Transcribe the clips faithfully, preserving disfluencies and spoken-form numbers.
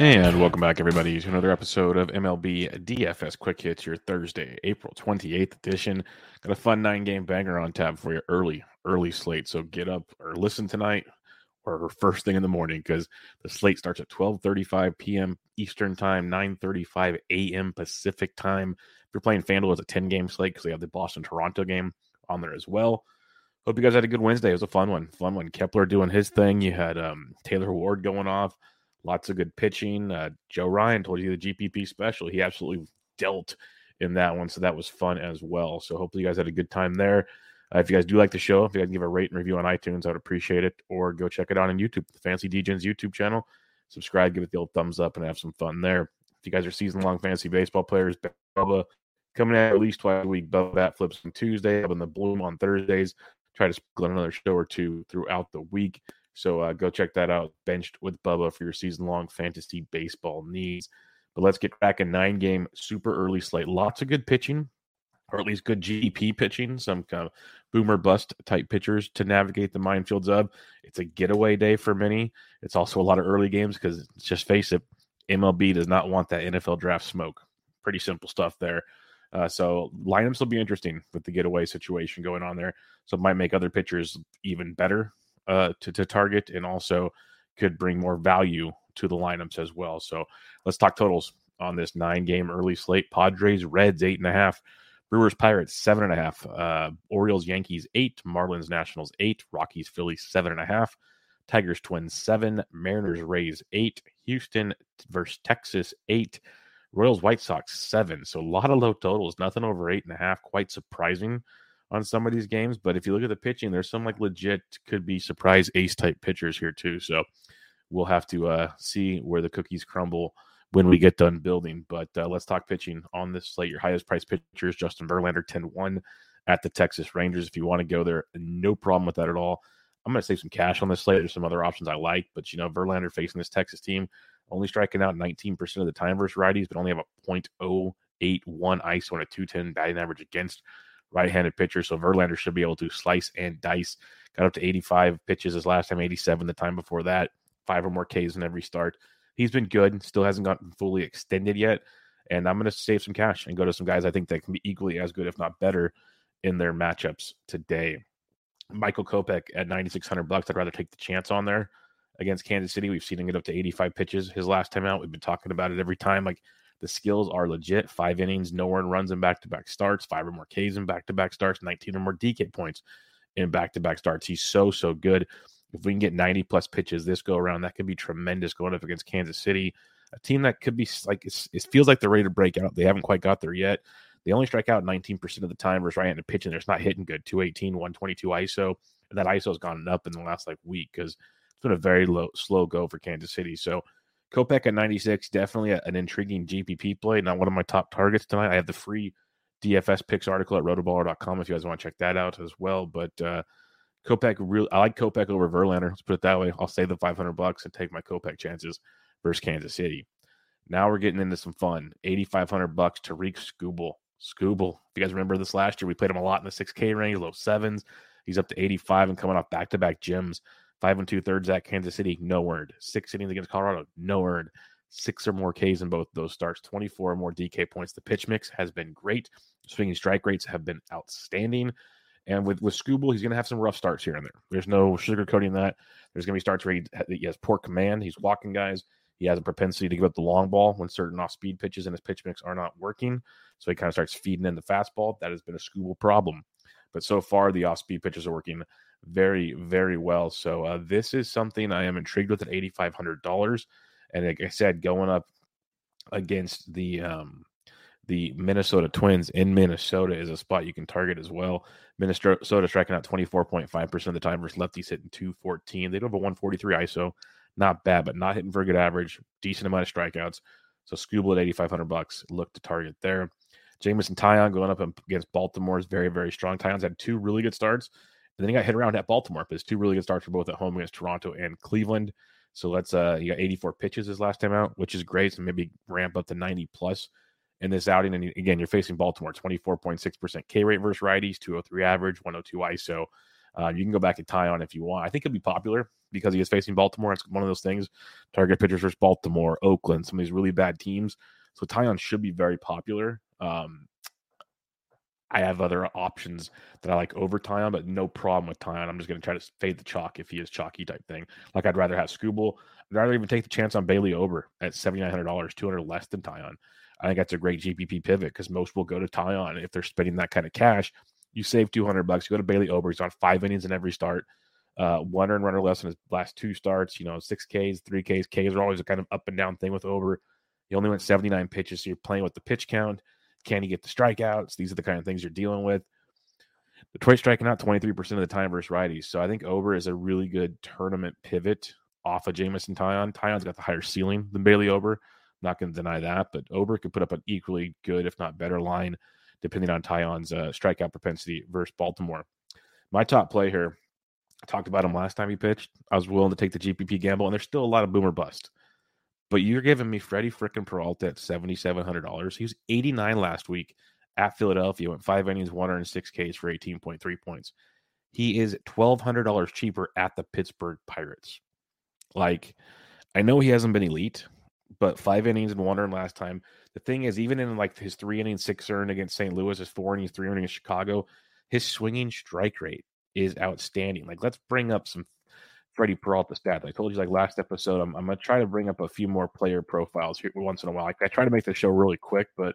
And welcome back, everybody, to another episode of M L B D F S Quick Hits, your Thursday, April twenty-eighth edition. Got a fun nine-game banger on tap for you, early, early slate. So get up or listen tonight or first thing in the morning, because the slate starts at twelve thirty-five p.m. Eastern time, nine thirty-five a.m. Pacific time. If you're playing FanDuel, it's a ten-game slate because they have the Boston-Toronto game on there as well. Hope you guys had a good Wednesday. It was a fun one. Fun one. Kepler doing his thing. You had um, Taylor Ward going off. Lots of good pitching. Uh, Joe Ryan told you the G P P special. He absolutely dealt in that one, so that was fun as well. So hopefully you guys had a good time there. Uh, if you guys do like the show, if you guys can give a rate and review on iTunes, I would appreciate it. Or go check it out on YouTube, the Fancy Degens YouTube channel. Subscribe, give it the old thumbs up, and have some fun there. If you guys are season-long fantasy baseball players, Bubba coming at at least twice a week. Bubba bat flips on Tuesday, Bubba in the bloom on Thursdays. Try to sprinkle another show or two throughout the week. So uh, go check that out, Benched with Bubba, for your season-long fantasy baseball needs. But let's get back a nine-game super early slate. Lots of good pitching, or at least good G D P pitching, some kind of boomer-bust type pitchers to navigate the minefields of. It's a getaway day for many. It's also a lot of early games because, just face it, M L B does not want that N F L draft smoke. Pretty simple stuff there. Uh, so lineups will be interesting with the getaway situation going on there. So it might make other pitchers even better Uh, to, to target, and also could bring more value to the lineups as well. So let's talk totals on this nine-game early slate. Padres, Reds, eight and a half. Brewers, Pirates, seven and a half. Uh, Orioles, Yankees, eight. Marlins, Nationals, eight. Rockies, Phillies, seven and a half. Tigers, Twins, seven. Mariners, Rays, eight. Houston versus Texas, eight. Royals, White Sox, seven. So a lot of low totals, nothing over eight and a half. Quite surprising on some of these games, but if you look at the pitching, there's some like legit could be surprise ace type pitchers here too. So we'll have to uh, see where the cookies crumble when we get done building. But uh, let's talk pitching on this slate. Your highest price pitcher is Justin Verlander, ten to one at the Texas Rangers. If you want to go there, no problem with that at all. I'm going to save some cash on this slate. There's some other options I like, but you know, Verlander facing this Texas team, only striking out nineteen percent of the time versus righties, but only have a point oh eight one I S O and a two ten batting average against right-handed pitcher, so Verlander should be able to slice and dice. Got up to eighty-five pitches his last time, eighty-seven the time before that. Five or more Ks in every start. He's been good, still hasn't gotten fully extended yet, and I'm going to save some cash and go to some guys I think that can be equally as good, if not better, in their matchups today. Michael Kopech at nine thousand six hundred bucks. I'd rather take the chance on there against Kansas City. We've seen him get up to eighty-five pitches his last time out. We've been talking about it every time, like, the skills are legit. Five innings, no earned runs in back-to-back starts, five or more Ks in back-to-back starts, nineteen or more D K points in back-to-back starts. He's so, so good. If we can get ninety-plus pitches this go-around, that could be tremendous going up against Kansas City, a team that could be like, it's, it feels like they're ready to break out. They haven't quite got there yet. They only strike out nineteen percent of the time versus right-handed pitching. They're just not hitting good. two eighteen, one twenty-two I S O. And that I S O has gone up in the last like week because it's been a very low, slow go for Kansas City. So Kopech at ninety-six, definitely an intriguing G P P play. Not one of my top targets tonight. I have the free D F S picks article at rotoballer dot com if you guys want to check that out as well. But uh, Kopech, really, I like Kopech over Verlander. Let's put it that way. I'll save the five hundred bucks and take my Kopech chances versus Kansas City. Now we're getting into some fun. eighty-five hundred bucks, Tarik Skubal. Skubal. If you guys remember this last year, we played him a lot in the six K range, low sevens. He's up to eighty-five and coming off back-to-back gems. Five and two-thirds at Kansas City, no earned. Six innings against Colorado, no earned. Six or more Ks in both those starts. twenty-four or more D K points. The pitch mix has been great. Swinging strike rates have been outstanding. And with, with Skubal, he's going to have some rough starts here and there. There's no sugarcoating that. There's going to be starts where he, he has poor command. He's walking guys. He has a propensity to give up the long ball when certain off-speed pitches in his pitch mix are not working. So he kind of starts feeding in the fastball. That has been a Skubal problem. But so far, the off-speed pitches are working very, very well. So uh, this is something I am intrigued with at eighty-five hundred dollars. And like I said, going up against the um, the Minnesota Twins in Minnesota is a spot you can target as well. Minnesota striking out twenty-four point five percent of the time versus lefties hitting two fourteen. They don't have a one forty-three I S O. Not bad, but not hitting for a good average. Decent amount of strikeouts. So Skubal at eighty-five hundred bucks. Look to target there. Jameson Taillon going up against Baltimore is very, very strong. Taillon's had two really good starts, and then he got hit around at Baltimore. But it's two really good starts for both at home against Toronto and Cleveland. So let's uh, he got eighty-four pitches his last time out, which is great. So maybe ramp up to ninety plus in this outing. And again, you're facing Baltimore, twenty-four point six percent K rate versus righties, two oh three average, one oh two I S O. Uh, you can go back to Taillon if you want. I think he'll be popular because he is facing Baltimore. It's one of those things. Target pitchers versus Baltimore, Oakland, some of these really bad teams. So Taillon should be very popular. Um, I have other options that I like over Taillon, but no problem with Taillon. I'm just going to try to fade the chalk if he is chalky type thing. Like, I'd rather have Skubal. I'd rather even take the chance on Bailey Ober at seventy-nine hundred dollars, two hundred less than Taillon. I think that's a great G P P pivot because most will go to Taillon if they're spending that kind of cash. You save two hundred bucks. You go to Bailey Ober. He's on five innings in every start. Uh, one earned run or less in his last two starts. You know, six Ks, three Ks. Ks are always a kind of up and down thing with Ober. He only went seventy-nine pitches, so you're playing with the pitch count. Can he get the strikeouts? These are the kind of things you're dealing with. Detroit's striking out twenty-three percent of the time versus righties, so I think Ober is a really good tournament pivot off of Jameson Taillon. Taillon's got the higher ceiling than Bailey Ober. I'm not going to deny that, but Ober could put up an equally good, if not better, line depending on Taillon's uh, strikeout propensity versus Baltimore. My top play here, I talked about him last time he pitched. I was willing to take the G P P gamble, and there's still a lot of boom or bust. But you're giving me Freddie frickin' Peralta at seventy-seven hundred dollars. He was eighty-nine last week at Philadelphia. Went five innings, one earned, six Ks for eighteen point three points. He is twelve hundred dollars cheaper at the Pittsburgh Pirates. Like, I know he hasn't been elite, but five innings and one earned last time. The thing is, even in like his three innings, six earned against Saint Louis, his four innings, three earned against Chicago, his swinging strike rate is outstanding. Like, let's bring up some Freddie Peralta stats. I told you, like, last episode, I'm, I'm going to try to bring up a few more player profiles here once in a while. Like, I try to make the show really quick, but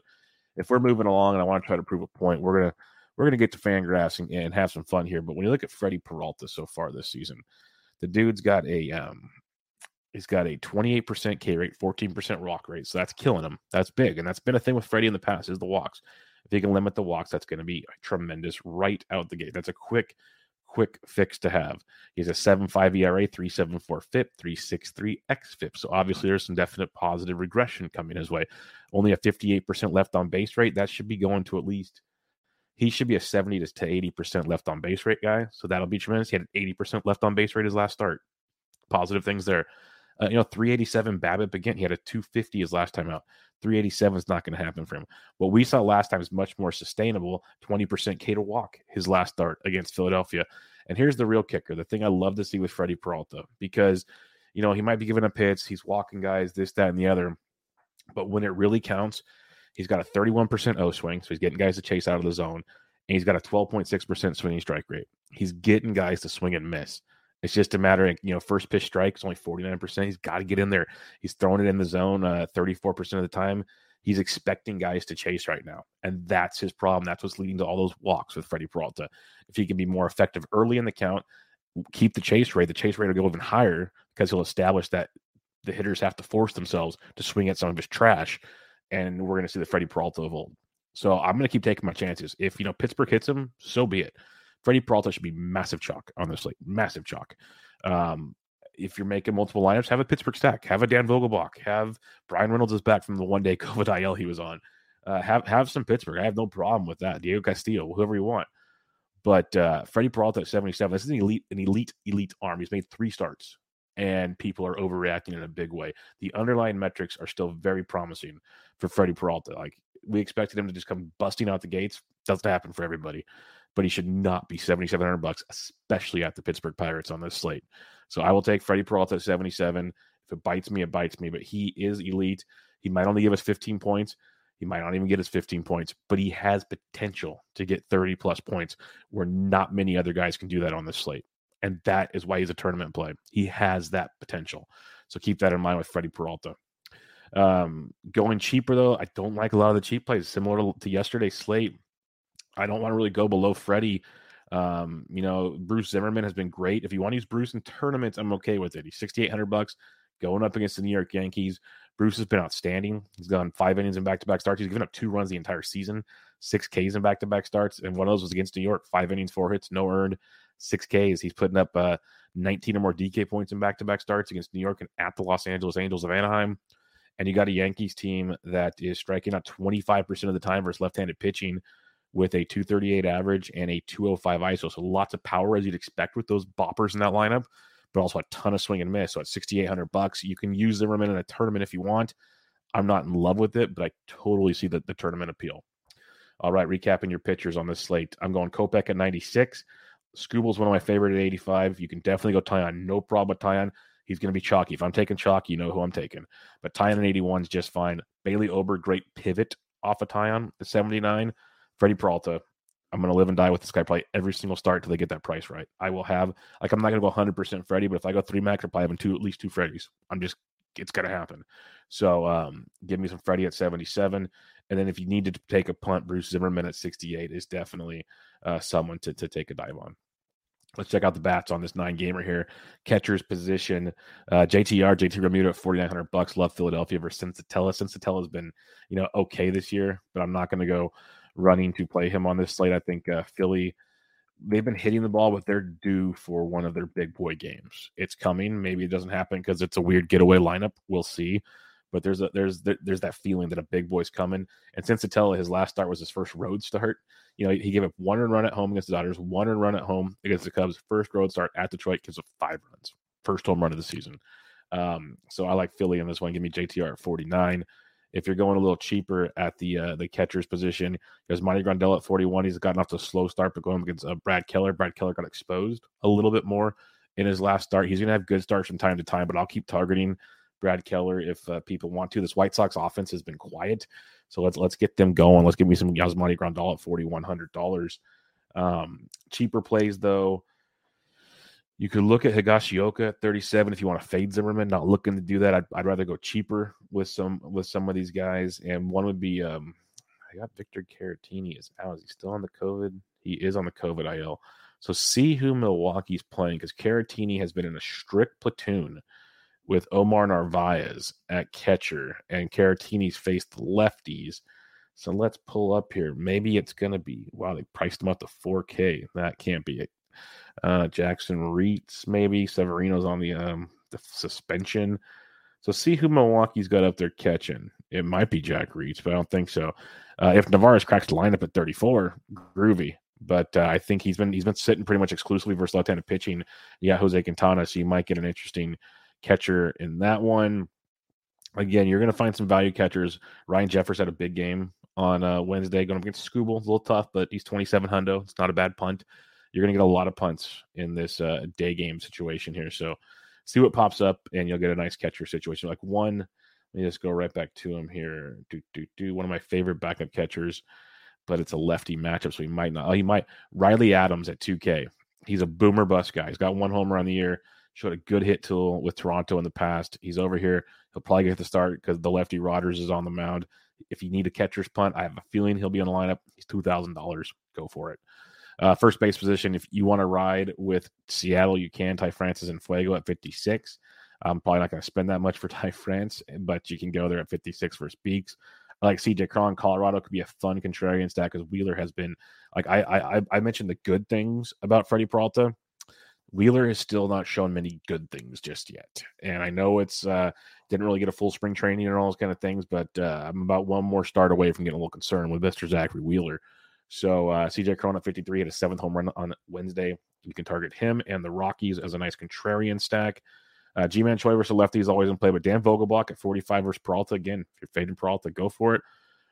if we're moving along and I want to try to prove a point, we're going to we're gonna get to Fangraphs and, and have some fun here. But when you look at Freddie Peralta so far this season, the dude's got a um, he's got a twenty-eight percent K rate, fourteen percent walk rate, so that's killing him. That's big, and that's been a thing with Freddie in the past is the walks. If he can limit the walks, that's going to be tremendous right out the gate. That's a quick quick fix to have. He's a seven point five E R A, three point seven four F I P, three point six three X F I P. So obviously there's some definite positive regression coming his way. Only a fifty-eight percent left on base rate. That should be going to at least, he should be a seventy to eighty percent left on base rate guy. So that'll be tremendous. He had an eighty percent left on base rate his last start. Positive things there. Uh, you know, three eighty-seven BABIP again. He had a two fifty his last time out. three eighty-seven is not going to happen for him. What we saw last time is much more sustainable. twenty percent K to walk his last start against Philadelphia. And here's the real kicker, the thing I love to see with Freddie Peralta, because, you know, he might be giving up hits, he's walking guys, this, that, and the other. But when it really counts, he's got a thirty-one percent O swing, so he's getting guys to chase out of the zone. And he's got a twelve point six percent swinging strike rate. He's getting guys to swing and miss. It's just a matter of, you know, first pitch strike is only forty-nine percent. He's got to get in there. He's throwing it in the zone uh, thirty-four percent of the time. He's expecting guys to chase right now, and that's his problem. That's what's leading to all those walks with Freddie Peralta. If he can be more effective early in the count, keep the chase rate. The chase rate will go even higher because he'll establish that the hitters have to force themselves to swing at some of his trash, and we're going to see the Freddie Peralta of old. So I'm going to keep taking my chances. If, you know, Pittsburgh hits him, so be it. Freddie Peralta should be massive chalk on this slate. Massive chalk. Um, if you're making multiple lineups, have a Pittsburgh stack. Have a Dan Vogelbach. Have Brian Reynolds is back from the one-day COVID I L he was on. Uh, have have some Pittsburgh. I have no problem with that. Diego Castillo, whoever you want. But uh, Freddie Peralta at seventy-seven, this is an elite, an elite, elite arm. He's made three starts, and people are overreacting in a big way. The underlying metrics are still very promising for Freddie Peralta. Like, we expected him to just come busting out the gates. Doesn't happen for everybody. But he should not be seventy-seven hundred bucks, especially at the Pittsburgh Pirates on this slate. So I will take Freddie Peralta at seventy-seven. If it bites me, it bites me. But he is elite. He might only give us fifteen points. He might not even get us fifteen points. But he has potential to get thirty-plus points where not many other guys can do that on this slate. And that is why he's a tournament play. He has that potential. So keep that in mind with Freddie Peralta. Um, going cheaper, though, I don't like a lot of the cheap plays. Similar to, to yesterday's slate, I don't want to really go below Freddie. Um, you know, Bruce Zimmerman has been great. If you want to use Bruce in tournaments, I'm okay with it. He's sixty-eight hundred bucks going up against the New York Yankees. Bruce has been outstanding. He's gone five innings in back-to-back starts. He's given up two runs the entire season, six Ks in back-to-back starts, and one of those was against New York. Five innings, four hits, no earned, six Ks. He's putting up uh, nineteen or more D K points in back-to-back starts against New York and at the Los Angeles Angels of Anaheim. And you got a Yankees team that is striking out twenty-five percent of the time versus left-handed pitching, with a two thirty-eight average and a two oh five I S O. So lots of power, as you'd expect with those boppers in that lineup, but also a ton of swing and miss. So at sixty-eight hundred bucks, you can use Zimmerman in a tournament if you want. I'm not in love with it, but I totally see the, the tournament appeal. All right, recapping your pitchers on this slate. I'm going Kopech at ninety-six. Skubal's one of my favorite at eighty-five. You can definitely go Taillon. No problem with Taillon. He's going to be chalky. If I'm taking chalky, you know who I'm taking. But Taillon at eighty-one is just fine. Bailey Ober, great pivot off of Taillon at seventy-nine. Freddie Peralta, I'm going to live and die with this guy probably every single start till they get that price right. I will have, like, I'm not going to go one hundred percent Freddie, but if I go three Max, I'm probably having two, at least two Freddies. I'm just, it's going to happen. So um, give me some Freddie at seventy-seven. And then if you needed to take a punt, Bruce Zimmerman at sixty-eight is definitely uh, someone to, to take a dive on. Let's check out the bats on this nine-gamer here. Catcher's position, uh, J T R, J T. Realmuto at forty-nine hundred bucks. Love Philadelphia versus Cincitella. Cincitella has been, you know, okay this year, but I'm not going to go running to play him on this slate. I think uh, Philly, they've been hitting the ball, but they're due for one of their big boy games. It's coming. Maybe it doesn't happen because it's a weird getaway lineup. We'll see. But there's a, there's there's that feeling that a big boy's coming. And Cincitella, his last start was his first road start. You know, he gave up one run at home against the Dodgers, one run at home against the Cubs. First road start at Detroit gives up five runs. First home run of the season. Um, so I like Philly in this one. Give me J T R at forty-nine. If you're going a little cheaper at the uh, the catcher's position, Yasmani Grandal at forty-one. He's gotten off to a slow start, but going against uh, Brad Keller. Brad Keller got exposed a little bit more in his last start. He's going to have good starts from time to time, but I'll keep targeting Brad Keller if uh, people want to. This White Sox offense has been quiet, so let's let's get them going. Let's give me some Yasmani Grandal at forty-one hundred dollars. Um, cheaper plays, though, you could look at Higashioka at thirty-seven if you want to fade Zimmerman. Not looking to do that. I'd, I'd rather go cheaper with some with some of these guys, and one would be um, I got Victor Caratini is out. Is he still on the COVID? He is on the COVID I L. So see who Milwaukee's playing, because Caratini has been in a strict platoon with Omar Narvaez at catcher, and Caratini's faced the lefties. So let's pull up here. Maybe it's going to be, wow, they priced him up to four K. That can't be it. Uh, Jackson Reitz, maybe. Severino's on the, um, the suspension. So see who Milwaukee's got up there catching. It might be Jack Reitz, but I don't think so. Uh, if Navarez cracks the lineup at thirty-four, groovy. But uh, I think he's been he's been sitting pretty much exclusively versus left-handed pitching. Yeah, Jose Quintana, so you might get an interesting catcher in that one. Again, you're going to find some value catchers. Ryan Jeffers had a big game on uh, Wednesday going up against Skubal. It's a little tough, but he's twenty-seven hundo. It's not a bad punt. You're going to get a lot of punts in this uh, day game situation here. So see what pops up, and you'll get a nice catcher situation. Like one, let me just go right back to him here. Do, do, do. One of my favorite backup catchers, but it's a lefty matchup, so he might not. Oh, he might. Riley Adams at two K. He's a boomer bust guy. He's got one homer on the year. Showed a good hit tool with Toronto in the past. He's over here. He'll probably get the start because the lefty Rodgers is on the mound. If you need a catcher's punt, I have a feeling he'll be on the lineup. He's two thousand dollars. Go for it. Uh, first base position, if you want to ride with Seattle, you can. Ty France and Fuego at fifty-six. I'm probably not going to spend that much for Ty France, but you can go there at fifty-six versus Beeks. I like C J Cron. Colorado could be a fun contrarian stack because Wheeler has been, like, I, I, I mentioned the good things about Freddie Peralta. Wheeler has still not shown many good things just yet. And I know it's uh, didn't really get a full spring training and all those kind of things, but uh, I'm about one more start away from getting a little concerned with Mister Zachary Wheeler. So uh, C J Cron at fifty-three had a seventh home run on Wednesday. You can target him and the Rockies as a nice contrarian stack. Uh, G-Man Choi versus lefty is always in play, but Dan Vogelbach at forty-five versus Peralta. Again, if you're fading Peralta, go for it.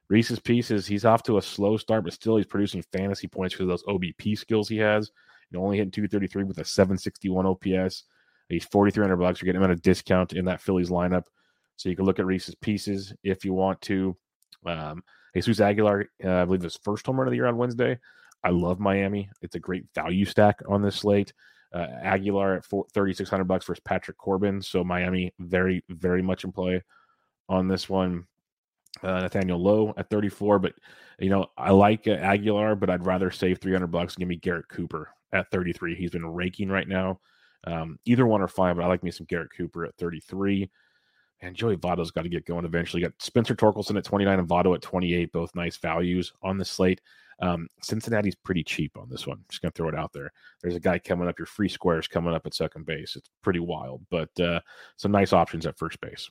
Reese's Pieces, he's off to a slow start, but still he's producing fantasy points because of those O B P skills he has. You know, only hitting two thirty-three with a seven sixty-one O P S. He's forty-three hundred bucks. You're getting him at a discount in that Phillies lineup. So you can look at Reese's Pieces if you want to. Um, Jesus Aguilar, uh, I believe his first home run of the year on Wednesday. I love Miami. It's a great value stack on this slate. Uh, Aguilar at thirty-six hundred bucks versus Patrick Corbin. So Miami very, very much in play on this one. Uh, Nathaniel Lowe at thirty-four, but you know, I like uh, Aguilar, but I'd rather save three hundred bucks and give me Garrett Cooper at thirty-three. He's been raking right now. Um, either one are fine, but I like me some Garrett Cooper at thirty-three. And Joey Votto's got to get going eventually. You got Spencer Torkelson at twenty-nine and Votto at twenty-eight, both nice values on the slate. Um, Cincinnati's pretty cheap on this one. Just going to throw it out there. There's a guy coming up. Your free squares coming up at second base. It's pretty wild, but uh, some nice options at first base.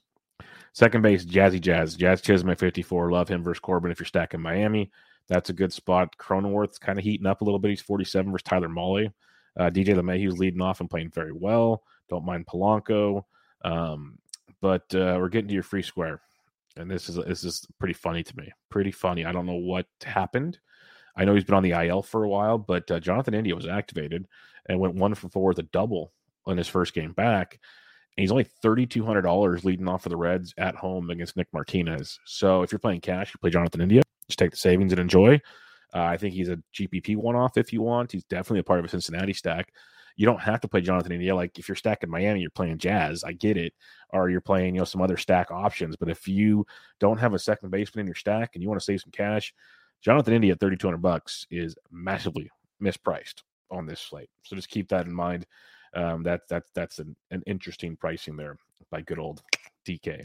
Second base, Jazzy Jazz. Jazz Chisholm at fifty-four. Love him versus Corbin if you're stacking Miami. That's a good spot. Cronenworth's kind of heating up a little bit. He's forty-seven versus Tyler Mahle. Uh, D J LeMahieu's leading off and playing very well. Don't mind Polanco. Um, But uh, we're getting to your free square, and this is this is pretty funny to me. Pretty funny. I don't know what happened. I know he's been on the I L for a while, but uh, Jonathan India was activated and went one for four with a double on his first game back. And he's only thirty-two hundred dollars leading off for the Reds at home against Nick Martinez. So if you're playing cash, you play Jonathan India. Just take the savings and enjoy. Uh, I think he's a G P P one-off if you want. He's definitely a part of a Cincinnati stack. You don't have to play Jonathan India. Like if you're stacking Miami, you're playing Jazz. I get it. Or you're playing, you know, some other stack options. But if you don't have a second baseman in your stack and you want to save some cash, Jonathan India at thirty-two hundred bucks is massively mispriced on this slate. So just keep that in mind. Um, that, that, that's an, an interesting pricing there by good old D K.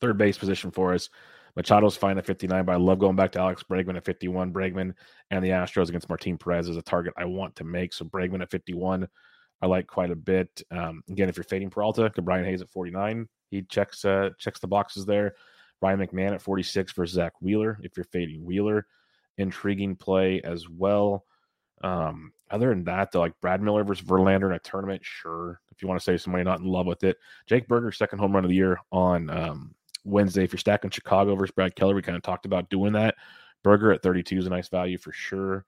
Third base position for us. Machado's fine at fifty-nine, but I love going back to Alex Bregman at fifty-one. Bregman and the Astros against Martin Perez is a target I want to make. So Bregman at fifty-one, I like quite a bit. Um, again, if you're fading Peralta, Brian Hayes at forty-nine. He checks uh, checks the boxes there. Ryan McMahon at forty-six versus Zach Wheeler. If you're fading Wheeler, intriguing play as well. Um, other than that, though, like Brad Miller versus Verlander in a tournament, sure. If you want to save somebody not in love with it. Jake Berger, second home run of the year on um, Wednesday. If you're stacking Chicago versus Brad Keller, we kind of talked about doing that. Berger at thirty-two is a nice value for sure.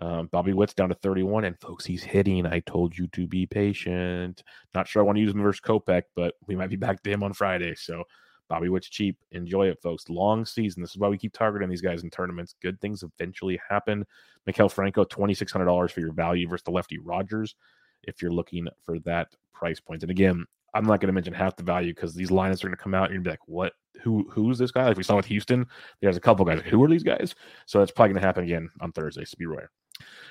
Um, Bobby Witt's down to thirty-one, and folks, he's hitting. I told you to be patient. Not sure I want to use him versus Kopech, but we might be back to him on Friday, so Bobby Witt's cheap. Enjoy it, folks. Long season. This is why we keep targeting these guys in tournaments. Good things eventually happen. Mikel Franco, twenty-six hundred dollars for your value versus the lefty Rogers if you're looking for that price point. And again, I'm not going to mention half the value because these lineups are going to come out and you're going to be like, what? Who? Who's this guy? Like we saw with Houston, there's a couple guys. Like, who are these guys? So that's probably going to happen again on Thursday. So be aware.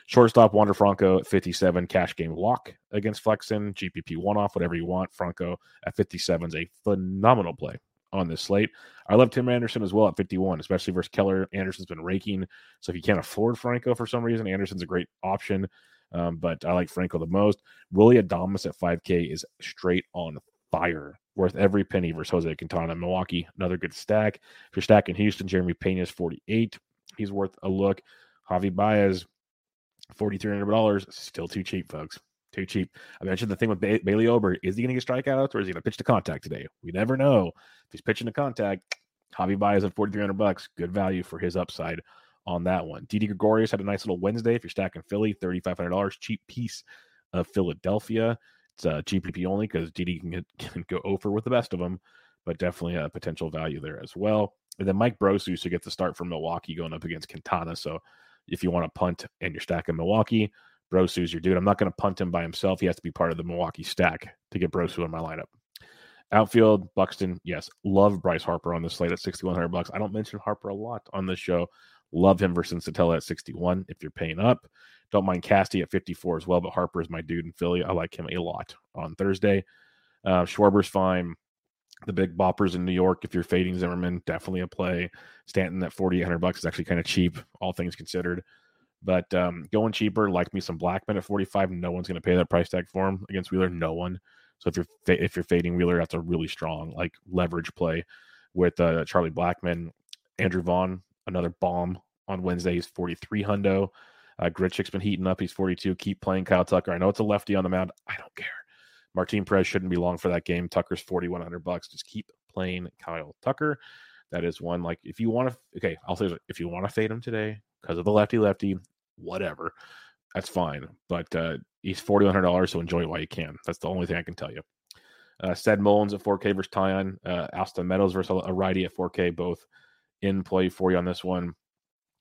Shortstop, Wander Franco at fifty-seven. Cash game walk against Flexen. G P P one-off, whatever you want. Franco at fifty-seven is a phenomenal play on this slate. I love Tim Anderson as well at fifty-one, especially versus Keller. Anderson's been raking. So if you can't afford Franco for some reason, Anderson's a great option. Um, but I like Franco the most. Willy Adames at five K is straight on fire, worth every penny versus Jose Quintana. Milwaukee, another good stack. If you're stacking Houston, Jeremy Pena is forty-eight. He's worth a look. Javi Baez, forty-three hundred dollars. Still too cheap, folks. Too cheap. I mentioned the thing with ba- Bailey Ober. Is he going to get strikeouts or is he going to pitch to contact today? We never know. If he's pitching to contact, Javi Baez at forty-three hundred bucks. Good value for his upside on that one. Didi Gregorius had a nice little Wednesday. If you're stacking Philly, thirty-five hundred dollars. Cheap piece of Philadelphia. It's uh, G P P only because Didi can, can go over with the best of them, but definitely a potential value there as well. And then Mike Brosu to get the start from Milwaukee going up against Quintana. So if you want to punt and you're stacking Milwaukee, Brosu's your dude. I'm not going to punt him by himself. He has to be part of the Milwaukee stack to get Brosu in my lineup. Outfield, Buxton, yes. Love Bryce Harper on this slate at sixty-one hundred bucks. I don't mention Harper a lot on this show. Love him versus Satella at sixty-one if you're paying up. Don't mind Casty at fifty-four as well, but Harper is my dude in Philly. I like him a lot on Thursday. Uh, Schwarber's fine. The big boppers in New York, if you're fading Zimmerman, definitely a play. Stanton at forty-eight hundred bucks is actually kind of cheap, all things considered. But um, going cheaper, like me some Blackman at forty-five. No one's going to pay that price tag for him against Wheeler. No one. So if you're fa- if you're fading Wheeler, that's a really strong like leverage play with uh, Charlie Blackman. Andrew Vaughn, another bomb on Wednesday. He's forty-three hundo. Uh, Grichik's been heating up. He's forty-two. Keep playing Kyle Tucker. I know it's a lefty on the mound. I don't care. Martin Perez shouldn't be long for that game. Tucker's forty-one hundred bucks. Just keep playing Kyle Tucker. That is one. Like if you want to, okay, I'll say if you want to fade him today because of the lefty lefty, whatever, that's fine. But uh, he's forty-one hundred dollars, so enjoy it while you can. That's the only thing I can tell you. Uh, Sed Mullins at four K versus Taillon. Uh, Austin Meadows versus a righty at four K, both in play for you on this one.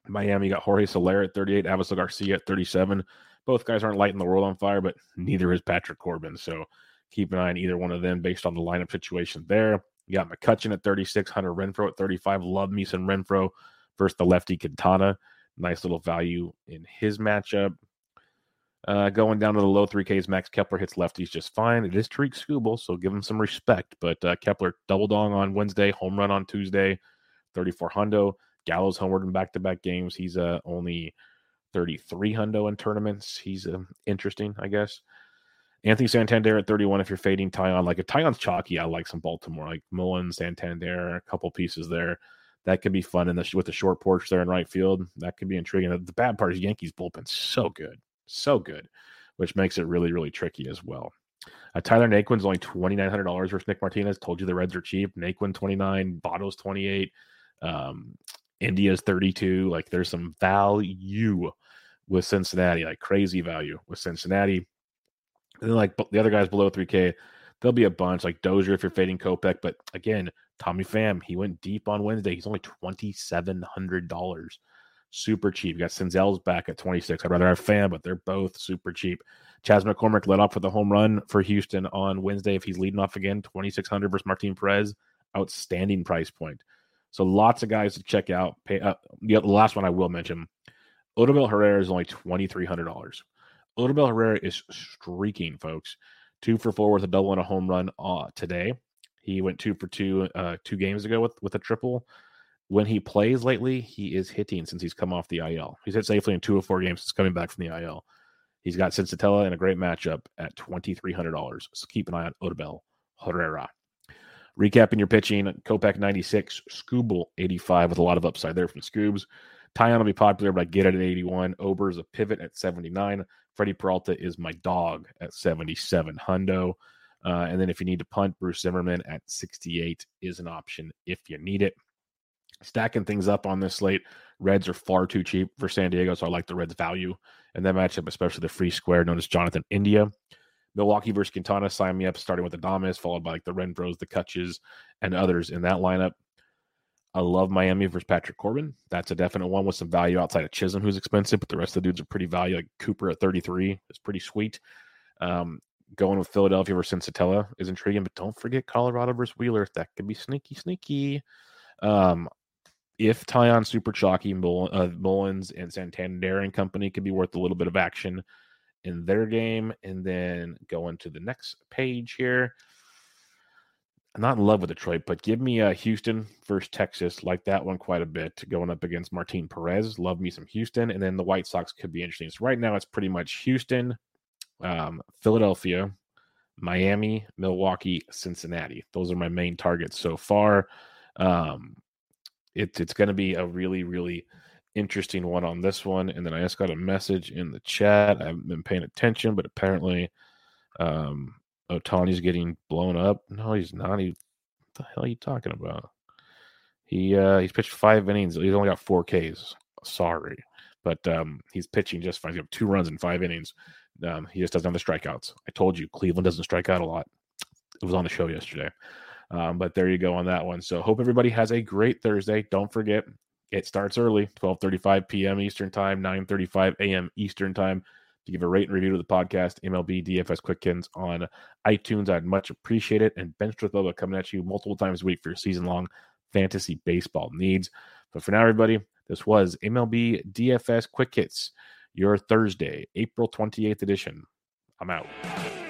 Miami got Jorge Soler at thirty-eight, Avisel Garcia at thirty-seven. Both guys aren't lighting the world on fire, but neither is Patrick Corbin. So keep an eye on either one of them based on the lineup situation there. You got McCutchen at thirty-six, Hunter Renfroe at thirty-five. Love me some Renfroe versus the lefty Quintana. Nice little value in his matchup. Uh, going down to the low three Ks, Max Kepler hits lefties just fine. It is Tarik Skubal, so give him some respect. But uh, Kepler double dong on Wednesday, home run on Tuesday, thirty-four hundo. Gallows homeward in back-to-back games. He's uh, only thirty-three hundo in tournaments. He's uh, interesting, I guess. Anthony Santander at thirty-one. If you're fading Taillon, like if Taillon's chalky, I like some Baltimore, like Mullins, Santander, a couple pieces there. That could be fun in the with the short porch there in right field. That could be intriguing. The bad part is Yankees bullpen's so good, so good, which makes it really, really tricky as well. Uh, Tyler Naquin's only twenty-nine hundred dollars versus Nick Martinez. Told you the Reds are cheap. Naquin twenty-nine, Votto's twenty-eight. Um, India's thirty-two. Like, there's some value with Cincinnati, like crazy value with Cincinnati. And then, like, the other guys below three K, there'll be a bunch, like Dozier if you're fading Kopech. But again, Tommy Pham, he went deep on Wednesday. He's only twenty-seven hundred dollars. Super cheap. You got Senzel's back at twenty-six. I'd rather have Pham, but they're both super cheap. Chas McCormick led off with a home run for Houston on Wednesday. If he's leading off again, twenty-six hundred versus Martin Perez. Outstanding price point. So lots of guys to check out. Pay, uh, the last one I will mention, Odubel Herrera is only twenty-three hundred dollars. Odubel Herrera is streaking, folks. Two for four with a double and a home run uh, today. He went two for two uh, two games ago with, with a triple. When he plays lately, he is hitting since he's come off the I L. He's hit safely in two of four games since coming back from the I L. He's got Sensatella in a great matchup at twenty-three hundred dollars. So keep an eye on Odubel Herrera. Recapping your pitching, Kopech ninety-six, Skubal eighty-five with a lot of upside there from Scoobs. Taillon will be popular, but I get it at eighty-one. Ober is a pivot at seventy-nine. Freddie Peralta is my dog at seventy-seven hundo. Uh, and then if you need to punt, Bruce Zimmerman at sixty-eight is an option if you need it. Stacking things up on this slate, Reds are far too cheap for San Diego, so I like the Reds' value in that matchup, especially the free square known as Jonathan India. Milwaukee versus Quintana, sign me up, starting with Adames, followed by like the Renfros, the Cutches, and others in that lineup. I love Miami versus Patrick Corbin. That's a definite one with some value outside of Chisholm, who's expensive, but the rest of the dudes are pretty value. Like Cooper at thirty-three is pretty sweet. Um, going with Philadelphia versus Sensatella is intriguing, but don't forget Colorado versus Wheeler. That could be sneaky, sneaky. Um, if Taillon, Super Chalky, Mull- uh, Mullins, and Santander and company could be worth a little bit of action in their game. And then going to the next page here. I'm not in love with Detroit, but give me uh, Houston versus Texas. Like that one quite a bit. Going up against Martin Perez. Love me some Houston. And then the White Sox could be interesting. So right now it's pretty much Houston, um, Philadelphia, Miami, Milwaukee, Cincinnati. Those are my main targets so far. Um, it, it's going to be a really, really interesting one on this one. And then I just got a message in the chat. I haven't been paying attention, but apparently... Um, Otani's getting blown up. No, he's not. He, what the hell are you talking about? He uh, he's pitched five innings. He's only got four Ks. Sorry. But um, he's pitching just fine. He's got two runs in five innings. Um, he just doesn't have the strikeouts. I told you, Cleveland doesn't strike out a lot. It was on the show yesterday. Um, but there you go on that one. So hope everybody has a great Thursday. Don't forget, it starts early, twelve thirty-five p.m. Eastern Time, nine thirty-five a.m. Eastern Time. To give a rate and review to the podcast, M L B D F S Quick Hits on iTunes. I'd much appreciate it. And Benched with Bubba coming at you multiple times a week for your season-long fantasy baseball needs. But for now, everybody, this was M L B D F S Quick Hits, your Thursday, April twenty-eighth edition. I'm out.